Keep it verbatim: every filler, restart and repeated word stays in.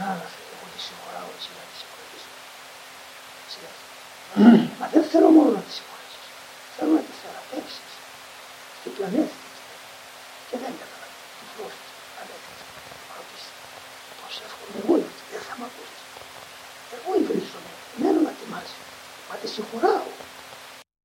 ανάλαφη εγώ τη συγχωράω εσύ να τη συγχωρήσω. Μα δεν θέλω μόνο να τη συγχωρήσεις. Θέλω να τη θεραπεύσεις. Στην πλανήτη της. Και δεν καταλαβαίνω. Τη φρόντιση. Ανέφερε. Ρωτήστε. Πώς εύχομαι εγώ να τη δεν θα μ' ακούσεις. Εγώ η βρίσκομαι. Μένω να τιμάσαι. Μα τη συγχωράω.